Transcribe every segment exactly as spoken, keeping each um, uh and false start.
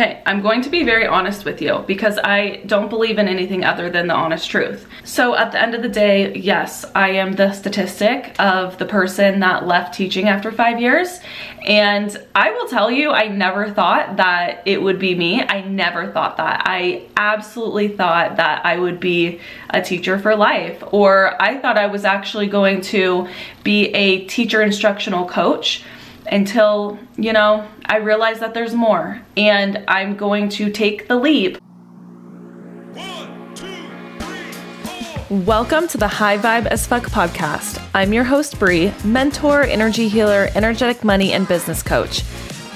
Okay, I'm going to be very honest with you because I don't believe in anything other than the honest truth. So at the end of the day, yes, I am the statistic of the person that left teaching after five years. And I will tell you, I never thought that it would be me. I never thought that. I absolutely thought that I would be a teacher for life, or I thought I was actually going to be a teacher instructional coach. Until, you know, I realize that there's more and I'm going to take the leap. One, two, three, four. Welcome to the High Vibe as Fuck podcast. I'm your host, Bree, mentor, energy healer, energetic money, and business coach.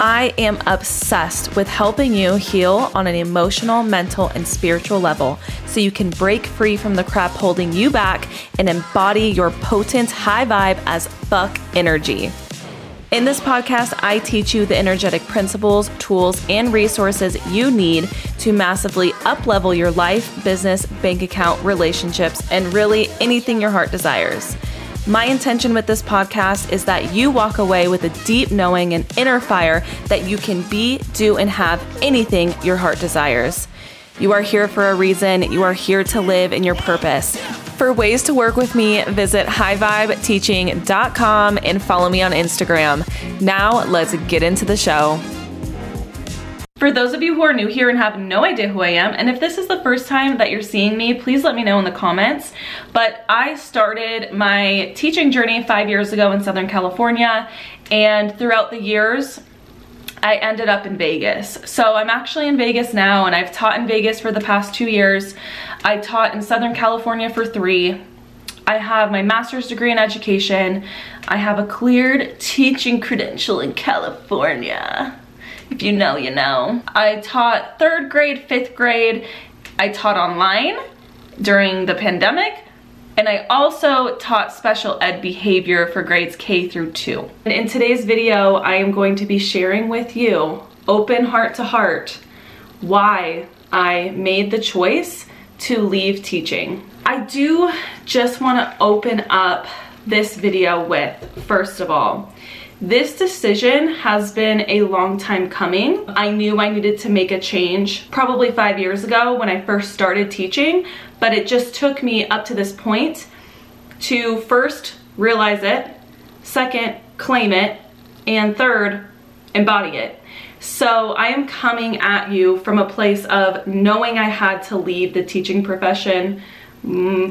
I am obsessed with helping you heal on an emotional, mental, and spiritual level so you can break free from the crap holding you back and embody your potent high vibe as fuck energy. In this podcast, I teach you the energetic principles, tools, and resources you need to massively up-level your life, business, bank account, relationships, and really anything your heart desires. My intention with this podcast is that you walk away with a deep knowing and inner fire that you can be, do, and have anything your heart desires. You are here for a reason. You are here to live in your purpose. For ways to work with me, visit high vibe teaching dot com and follow me on Instagram. Now let's get into the show. For those of you who are new here and have no idea who I am, and if this is the first time that you're seeing me, please let me know in the comments. But I started my teaching journey five years ago in Southern California, and throughout the years, I ended up in Vegas. So I'm actually in Vegas now, and I've taught in Vegas for the past two years. I taught in Southern California for three. I have my master's degree in education. I have a cleared teaching credential in California. If you know, you know. I taught third grade, fifth grade. I taught online during the pandemic. And I also taught special ed behavior for grades K through two. And in today's video, I am going to be sharing with you, open heart to heart, why I made the choice to leave teaching. I do just want to open up this video with, first of all, this decision has been a long time coming. I knew I needed to make a change probably five years ago when I first started teaching, but it just took me up to this point to first realize it, second, claim it, and third, embody it. So I am coming at you from a place of knowing I had to leave the teaching profession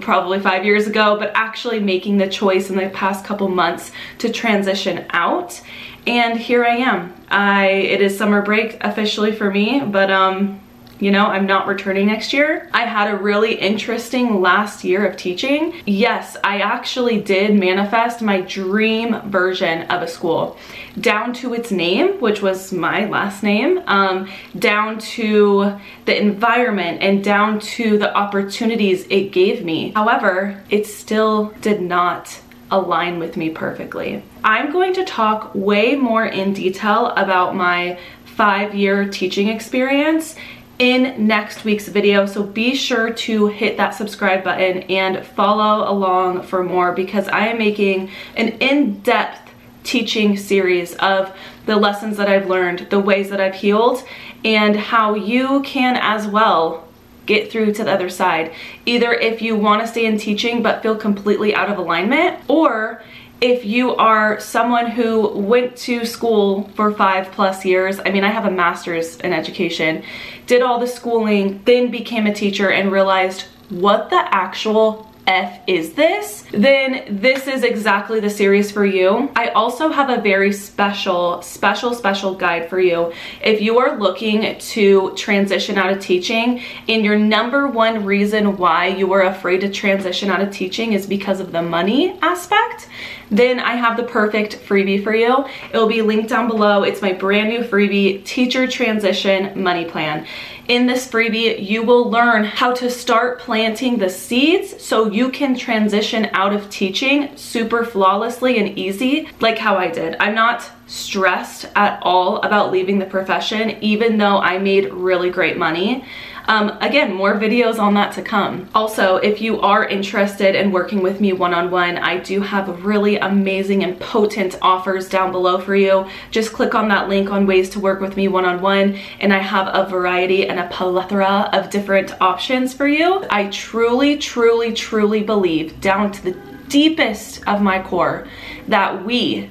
probably five years ago, but actually making the choice in the past couple months to transition out. And here I am. I it is summer break officially for me, but um, you know, I'm not returning next year. I had a really interesting last year of teaching. Yes, I actually did manifest my dream version of a school, down to its name, which was my last name, um, down to the environment and down to the opportunities it gave me. However, it still did not align with me perfectly. I'm going to talk way more in detail about my five-year teaching experience in next week's video, so be sure to hit that subscribe button and follow along for more, because I am making an in-depth teaching series of the lessons that I've learned, the ways that I've healed, and how you can as well get through to the other side. Either if you want to stay in teaching but feel completely out of alignment, or if you are someone who went to school for five plus years, I mean, I have a master's in education, did all the schooling, then became a teacher and realized, what the actual F is this? Then this is exactly the series for you. I also have a very special, special, special guide for you. If you are looking to transition out of teaching, and your number one reason why you are afraid to transition out of teaching is because of the money aspect, then I have the perfect freebie for you. It will be linked down below. It's my brand new freebie, Teacher Transition Money Plan. In this freebie, you will learn how to start planting the seeds so you can transition out of teaching super flawlessly and easy, like how I did. I'm not stressed at all about leaving the profession, even though I made really great money. Um, again, more videos on that to come. Also, if you are interested in working with me one-on-one, I do have really amazing and potent offers down below for you. Just click on that link on ways to work with me one-on-one, and I have a variety and a plethora of different options for you. I truly, truly, truly believe down to the deepest of my core that we,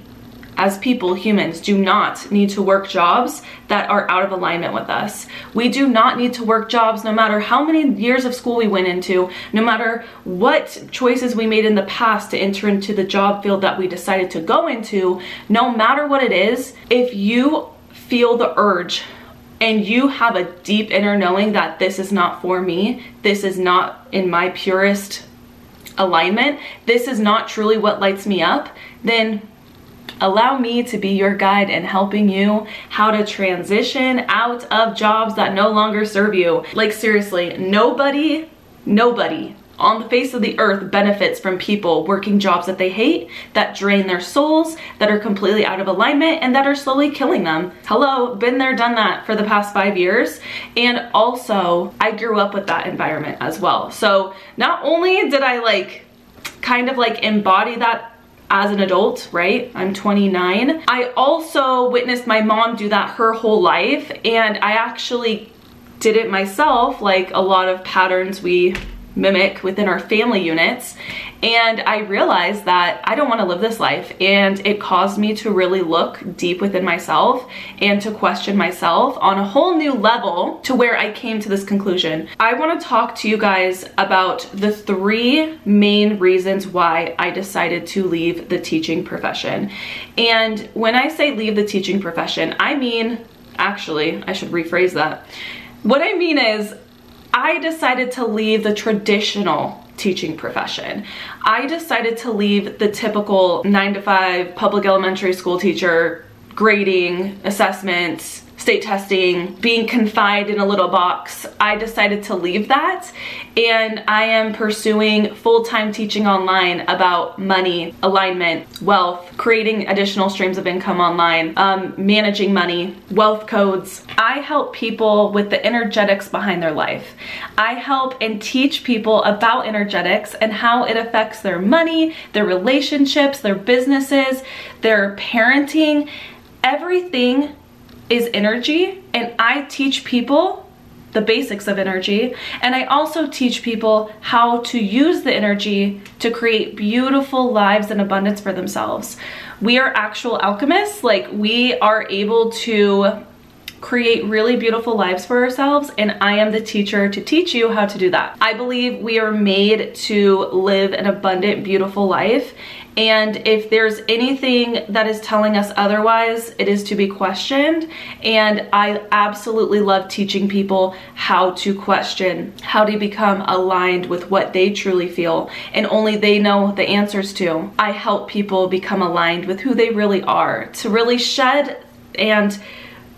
as people, humans, do not need to work jobs that are out of alignment with us. We do not need to work jobs, no matter how many years of school we went into, no matter what choices we made in the past to enter into the job field that we decided to go into, no matter what it is, if you feel the urge and you have a deep inner knowing that this is not for me, this is not in my purest alignment, this is not truly what lights me up, then allow me to be your guide in helping you how to transition out of jobs that no longer serve you. Like, seriously, nobody, nobody on the face of the earth benefits from people working jobs that they hate, that drain their souls, that are completely out of alignment, and that are slowly killing them. Hello, been there, done that for the past five years. And also, I grew up with that environment as well. So not only did I like, kind of like embody that as an adult, right? I'm twenty-nine. I also witnessed my mom do that her whole life, and I actually did it myself, like a lot of patterns we mimic within our family units. And I realized that I don't want to live this life, and it caused me to really look deep within myself and to question myself on a whole new level, to where I came to this conclusion. I want to talk to you guys about the three main reasons why I decided to leave the teaching profession. And when I say leave the teaching profession, I mean, actually, I should rephrase that. What I mean is, I decided to leave the traditional teaching profession. I decided to leave the typical nine to five public elementary school teacher, grading, assessments, state testing, being confined in a little box. I decided to leave that, and I am pursuing full-time teaching online about money, alignment, wealth, creating additional streams of income online, um, managing money, wealth codes. I help people with the energetics behind their life. I help and teach people about energetics and how it affects their money, their relationships, their businesses, their parenting. Everything is energy, and I teach people the basics of energy, and I also teach people how to use the energy to create beautiful lives and abundance for themselves. We are actual alchemists. Like, we are able to create really beautiful lives for ourselves, and I am the teacher to teach you how to do that. I believe we are made to live an abundant, beautiful life, and if there's anything that is telling us otherwise, it is to be questioned. And I absolutely love teaching people how to question, how to become aligned with what they truly feel and only they know the answers to. I help people become aligned with who they really are, to really shed and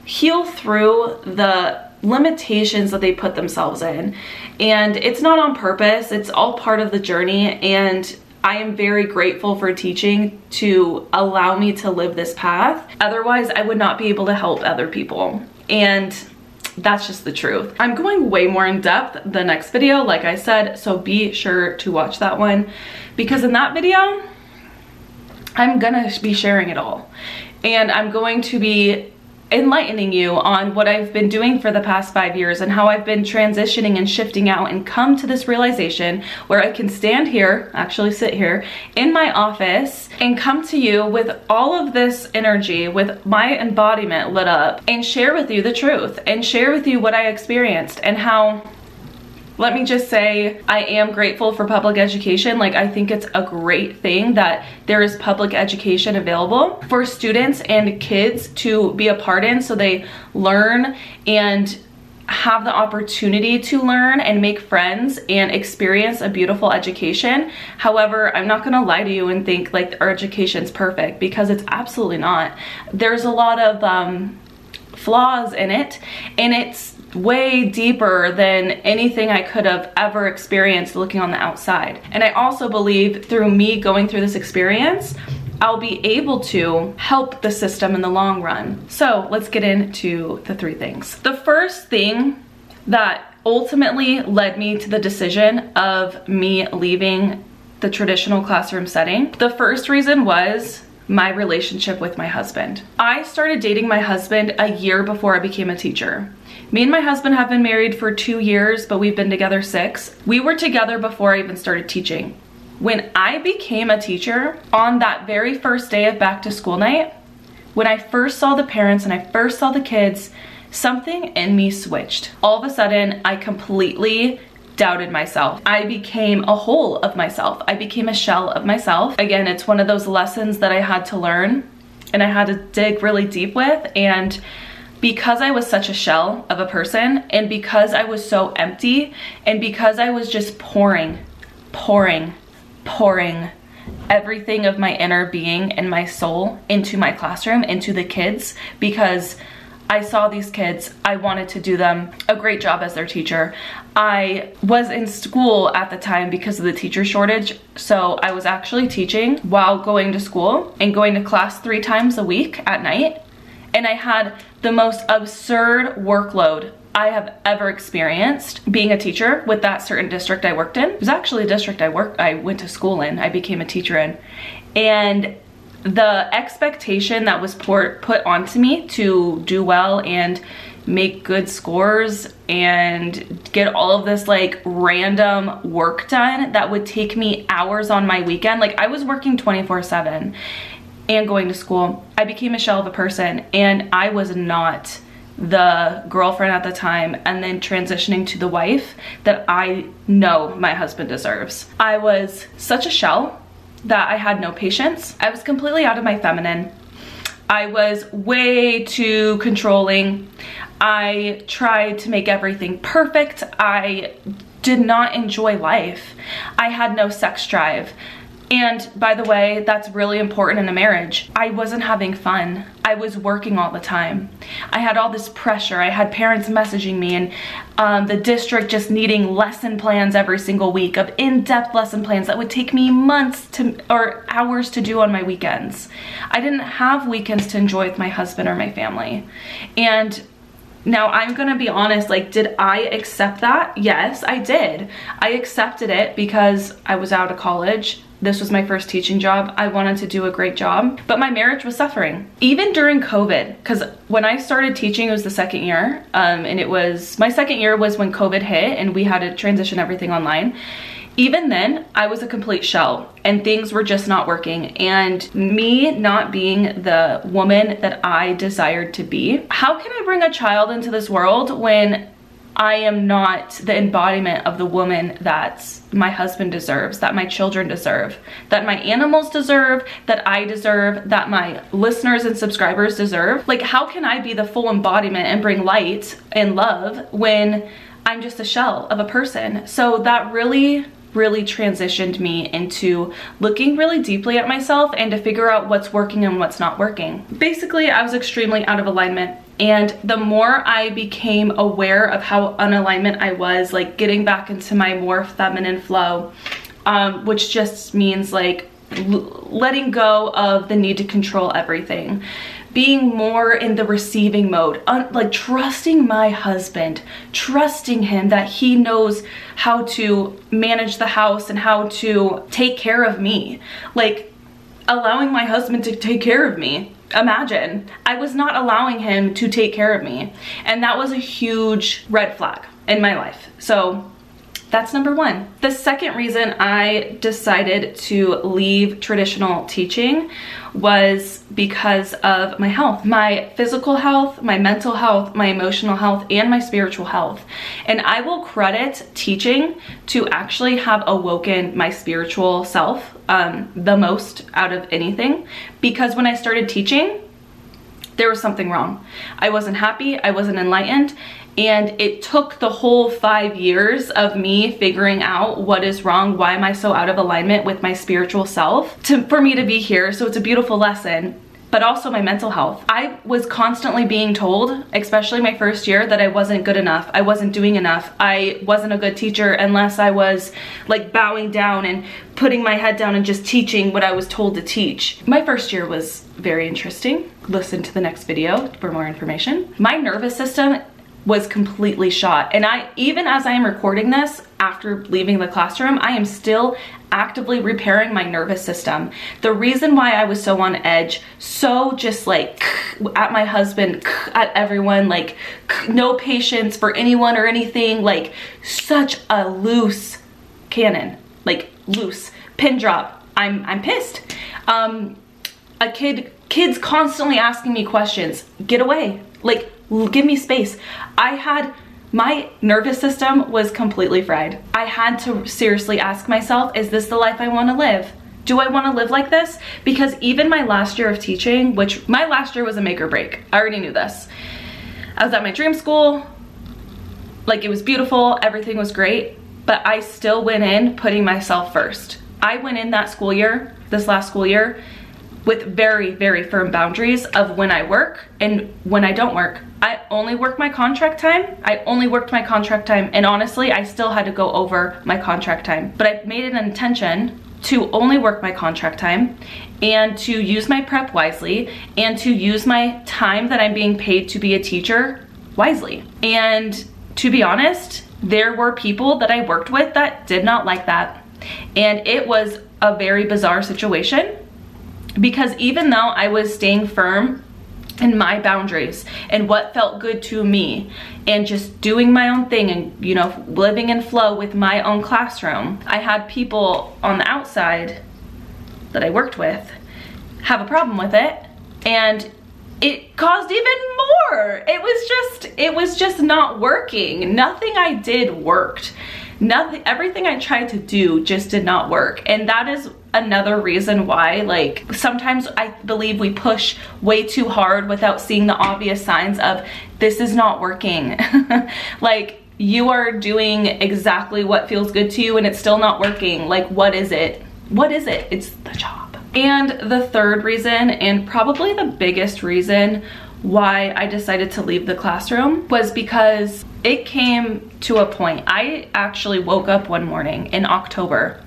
heal through the limitations that they put themselves in. And it's not on purpose, it's all part of the journey, and I am very grateful for teaching to allow me to live this path. Otherwise, I would not be able to help other people, and that's just the truth. I'm going way more in depth the next video, like I said, so be sure to watch that one, because in that video, I'm gonna be sharing it all, and I'm going to be enlightening you on what I've been doing for the past five years and how I've been transitioning and shifting out and come to this realization where I can stand here, actually sit here in my office, and come to you with all of this energy, with my embodiment lit up, and share with you the truth and share with you what I experienced and how. Let me just say, I am grateful for public education. Like, I think it's a great thing that there is public education available for students and kids to be a part in, so they learn and have the opportunity to learn and make friends and experience a beautiful education. However, I'm not gonna lie to you and think like our education's perfect, because it's absolutely not. There's a lot of um, flaws in it, and it's way deeper than anything I could have ever experienced looking on the outside. And I also believe through me going through this experience, I'll be able to help the system in the long run. So let's get into the three things. The first thing that ultimately led me to the decision of me leaving the traditional classroom setting. The first reason was my relationship with my husband. I started dating my husband a year before I became a teacher. Me and my husband have been married for two years, but we've been together six. We were together before I even started teaching. When I became a teacher, on that very first day of back to school night, when I first saw the parents and I first saw the kids, something in me switched. All of a sudden, I completely doubted myself. I became a whole of myself. I became a shell of myself. Again, it's one of those lessons that I had to learn and I had to dig really deep with. And because I was such a shell of a person, and because I was so empty, and because I was just pouring, pouring, pouring everything of my inner being and my soul into my classroom, into the kids, because I saw these kids, I wanted to do them a great job as their teacher. I was in school at the time because of the teacher shortage, so I was actually teaching while going to school and going to class three times a week at night, and I had the most absurd workload I have ever experienced being a teacher with that certain district I worked in. It was actually a district I worked, I went to school in, I became a teacher in, and the expectation that was put onto me to do well and make good scores and get all of this like random work done that would take me hours on my weekend. Like, I was working twenty-four seven and going to school. I became a shell of a person, and I was not the girlfriend at the time and then transitioning to the wife that I know my husband deserves. I was such a shell that I had no patience. I was completely out of my feminine. I was way too controlling. I tried to make everything perfect. I did not enjoy life. I had no sex drive. And by the way, that's really important in a marriage. I wasn't having fun. I was working all the time. I had all this pressure. I had parents messaging me, and um, the district just needing lesson plans every single week, of in-depth lesson plans that would take me months to or hours to do on my weekends. I didn't have weekends to enjoy with my husband or my family. And now I'm gonna be honest, like, did I accept that? Yes, I did. I accepted it because I was out of college. This was my first teaching job. I wanted to do a great job, but my marriage was suffering. Even during COVID, because when I started teaching, it was the second year, um, and it was, my second year was when COVID hit and we had to transition everything online. Even then, I was a complete shell and things were just not working, and me not being the woman that I desired to be. How can I bring a child into this world when I am not the embodiment of the woman that my husband deserves, that my children deserve, that my animals deserve, that I deserve, that my listeners and subscribers deserve? Like, how can I be the full embodiment and bring light and love when I'm just a shell of a person? So that really, really transitioned me into looking really deeply at myself and to figure out what's working and what's not working. Basically, I was extremely out of alignment. And the more I became aware of how unalignment I was, like getting back into my more feminine flow, um, which just means like l- letting go of the need to control everything, being more in the receiving mode, un- like trusting my husband, trusting him that he knows how to manage the house and how to take care of me, like allowing my husband to take care of me. Imagine, I was not allowing him to take care of me, and that was a huge red flag in my life. So that's number one. The second reason I decided to leave traditional teaching was because of my health, my physical health, my mental health, my emotional health, and my spiritual health. And I will credit teaching to actually have awoken my spiritual self um, the most out of anything, because when I started teaching, there was something wrong. I wasn't happy, I wasn't enlightened, and it took the whole five years of me figuring out what is wrong, why am I so out of alignment with my spiritual self, to, for me to be here. So it's a beautiful lesson, but also my mental health. I was constantly being told, especially my first year, that I wasn't good enough, I wasn't doing enough, I wasn't a good teacher unless I was like bowing down and putting my head down and just teaching what I was told to teach. My first year was very interesting. Listen to the next video for more information. My nervous system was completely shot. And I, even as I am recording this, after leaving the classroom, I am still actively repairing my nervous system. The reason why I was so on edge, so just like at my husband, at everyone, like no patience for anyone or anything, like such a loose cannon, like loose pin drop. I'm, I'm pissed. Um, a kid, kids constantly asking me questions, get away, like give me space. I had My nervous system was completely fried. I had to seriously ask myself, is this the life I want to live? Do I want to live like this? Because even my last year of teaching, which my last year was a make or break. I already knew this. I was at my dream school. Like, it was beautiful. Everything was great. But I still went in putting myself first. I went in that school year, this last school year, with very, very firm boundaries of when I work and when I don't work. I only worked my contract time. I only worked my contract time. And honestly, I still had to go over my contract time, but I made an intention to only work my contract time and to use my prep wisely and to use my time that I'm being paid to be a teacher wisely. And to be honest, there were people that I worked with that did not like that. And it was a very bizarre situation, because even though I was staying firm in my boundaries and what felt good to me and just doing my own thing and, you know, living in flow with my own classroom, I had people on the outside that I worked with have a problem with it, and it caused even more. It was just, it was just not working. Nothing I did worked. Nothing, everything I tried to do just did not work. And that is another reason why, like, sometimes I believe we push way too hard without seeing the obvious signs of this is not working. Like, you are doing exactly what feels good to you and it's still not working. Like, what is it? What is it? It's the job. And the third reason, and probably the biggest reason why I decided to leave the classroom, was because it came to a point. I actually woke up one morning in October,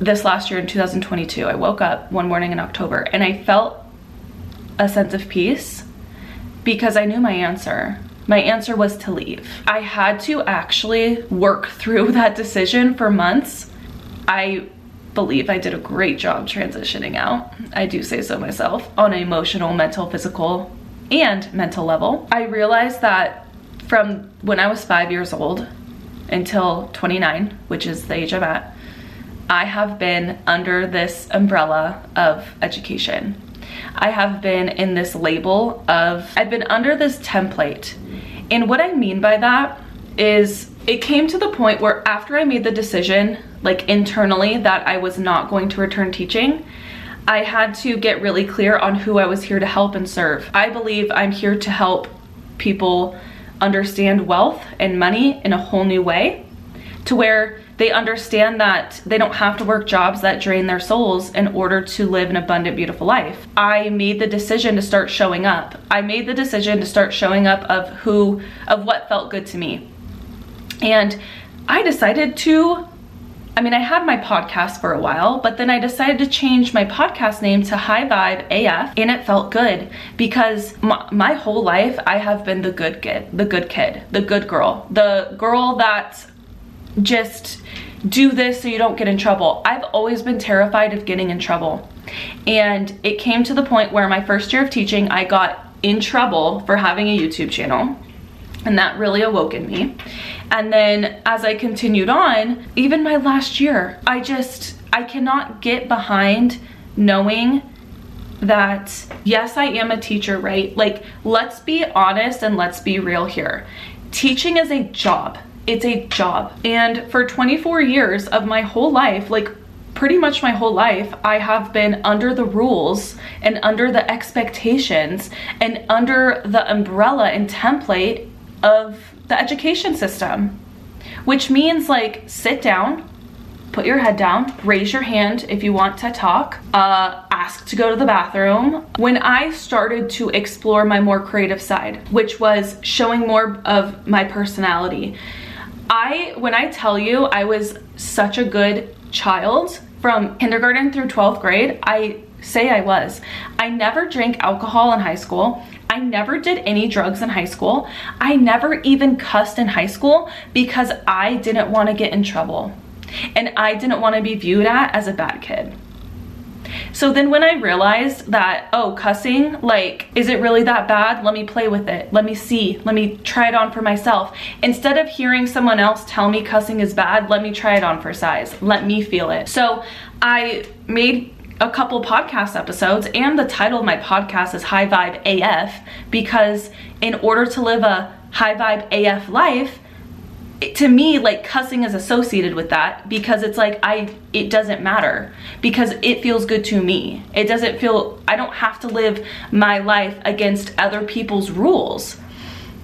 this last year in two thousand twenty-two, I woke up one morning in October and I felt a sense of peace because I knew my answer. My answer was to leave. I had to actually work through that decision for months. I believe I did a great job transitioning out. I do say so myself, on an emotional, mental, physical, and mental level. I realized that from when I was five years old until twenty-nine, which is the age I'm at, I have been under this umbrella of education. I have been in this label of, I've been under this template. And what I mean by that is, it came to the point where after I made the decision, like internally, that I was not going to return teaching, I had to get really clear on who I was here to help and serve. I believe I'm here to help people understand wealth and money in a whole new way, to where they understand that they don't have to work jobs that drain their souls in order to live an abundant, beautiful life. I made the decision to start showing up. I made the decision to start showing up of who, of what felt good to me. And I decided to, I mean, I had my podcast for a while, but then I decided to change my podcast name to High Vibe A F, and it felt good because my, my whole life, I have been the good kid, the good kid, the good girl, the girl that just do this so you don't get in trouble. I've always been terrified of getting in trouble. And it came to the point where my first year of teaching, I got in trouble for having a YouTube channel. And that really awoke in me. And then as I continued on, even my last year, I just, I cannot get behind knowing that, yes, I am a teacher, right? Like, let's be honest and let's be real here. Teaching is a job. It's a job. And for twenty-four years of my whole life, like pretty much my whole life, I have been under the rules and under the expectations and under the umbrella and template of the education system, which means, like, sit down, put your head down, raise your hand if you want to talk, uh, ask to go to the bathroom. When I started to explore my more creative side, which was showing more of my personality, I, when I tell you I was such a good child from kindergarten through twelfth grade, I say I was. I never drank alcohol in high school. I never did any drugs in high school. I never even cussed in high school because I didn't want to get in trouble and I didn't want to be viewed at as a bad kid. So then when I realized that, oh, cussing, like, is it really that bad? Let me play with it. Let me see. Let me try it on for myself. Instead of hearing someone else tell me cussing is bad, let me try it on for size. Let me feel it. So I made a couple podcast episodes, and the title of my podcast is High Vibe A F, because in order to live a high vibe A F life, it, to me, like, cussing is associated with that, because it's like, I, it doesn't matter because it feels good to me. It doesn't feel, I don't have to live my life against other people's rules.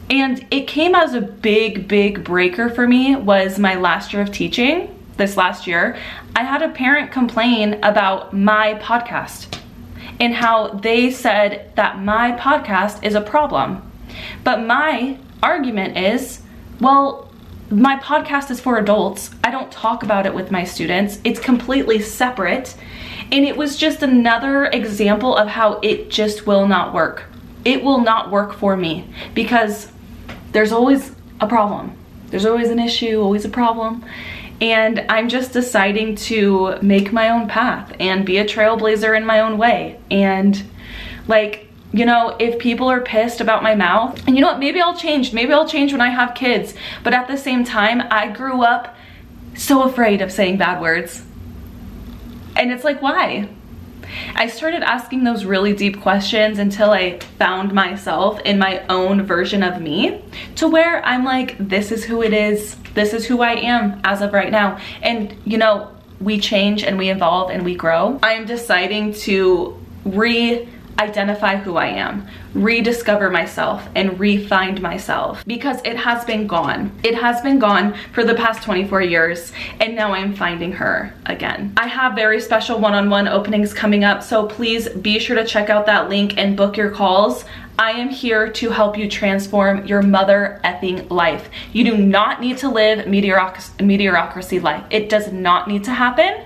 And it came as a big, big breaker for me was my last year of teaching. This last year, I had a parent complain about my podcast and how they said that my podcast is a problem. But my argument is, well, my podcast is for adults. I don't talk about it with my students. It's completely separate. And it was just another example of how it just will not work. It will not work for me because there's always a problem. There's always an issue, always a problem. And I'm just deciding to make my own path and be a trailblazer in my own way. And, like, you know, if people are pissed about my mouth, and you know what, maybe I'll change. Maybe I'll change when I have kids. But at the same time, I grew up so afraid of saying bad words. And it's like, why? I started asking those really deep questions until I found myself in my own version of me, to where I'm like, this is who it is. This is who I am as of right now. And, you know, we change and we evolve and we grow. I am deciding to re-identify who I am, rediscover myself, and re-find myself, because it has been gone. It has been gone for the past twenty-four years, and now I'm finding her again. I have very special one-on-one openings coming up, so please be sure to check out that link and book your calls. I am here to help you transform your mother effing life. You do not need to live meteoroc- meteorocracy life. It does not need to happen.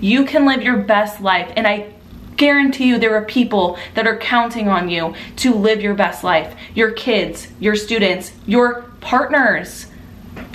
You can live your best life, and I guarantee you there are people that are counting on you to live your best life. Your kids, your students, your partners.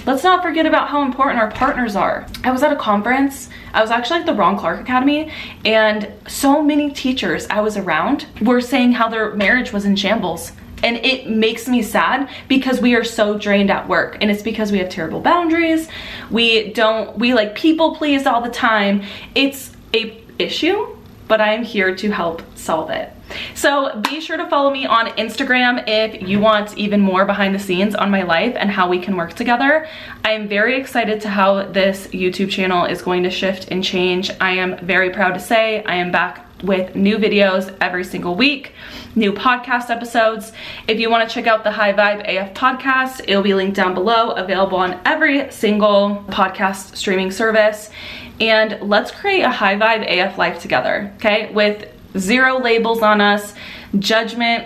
Let's not forget about how important our partners are. I was at a conference. I was actually at the Ron Clark Academy, and so many teachers I was around were saying how their marriage was in shambles. And it makes me sad because we are so drained at work, and it's because we have terrible boundaries. We don't, we like people please all the time. It's a issue, but I am here to help solve it. So be sure to follow me on Instagram if you want even more behind the scenes on my life and how we can work together. I am very excited to how this YouTube channel is going to shift and change. I am very proud to say I am back with new videos every single week, new podcast episodes. If you want to check out the High Vibe A F podcast, it'll be linked down below, available on every single podcast streaming service. And let's create a High Vibe A F life together, okay? With zero labels on us, judgment.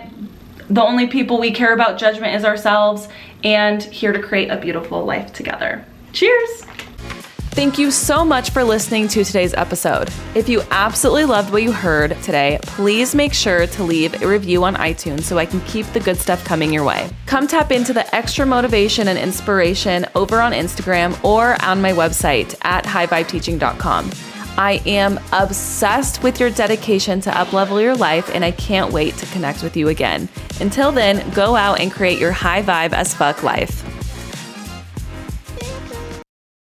The only people we care about judgment is ourselves, and here to create a beautiful life together. Cheers. Thank you so much for listening to today's episode. If you absolutely loved what you heard today, please make sure to leave a review on iTunes so I can keep the good stuff coming your way. Come tap into the extra motivation and inspiration over on Instagram or on my website at high vibe teaching dot com. I am obsessed with your dedication to uplevel your life, and I can't wait to connect with you again. Until then, go out and create your high vibe as fuck life.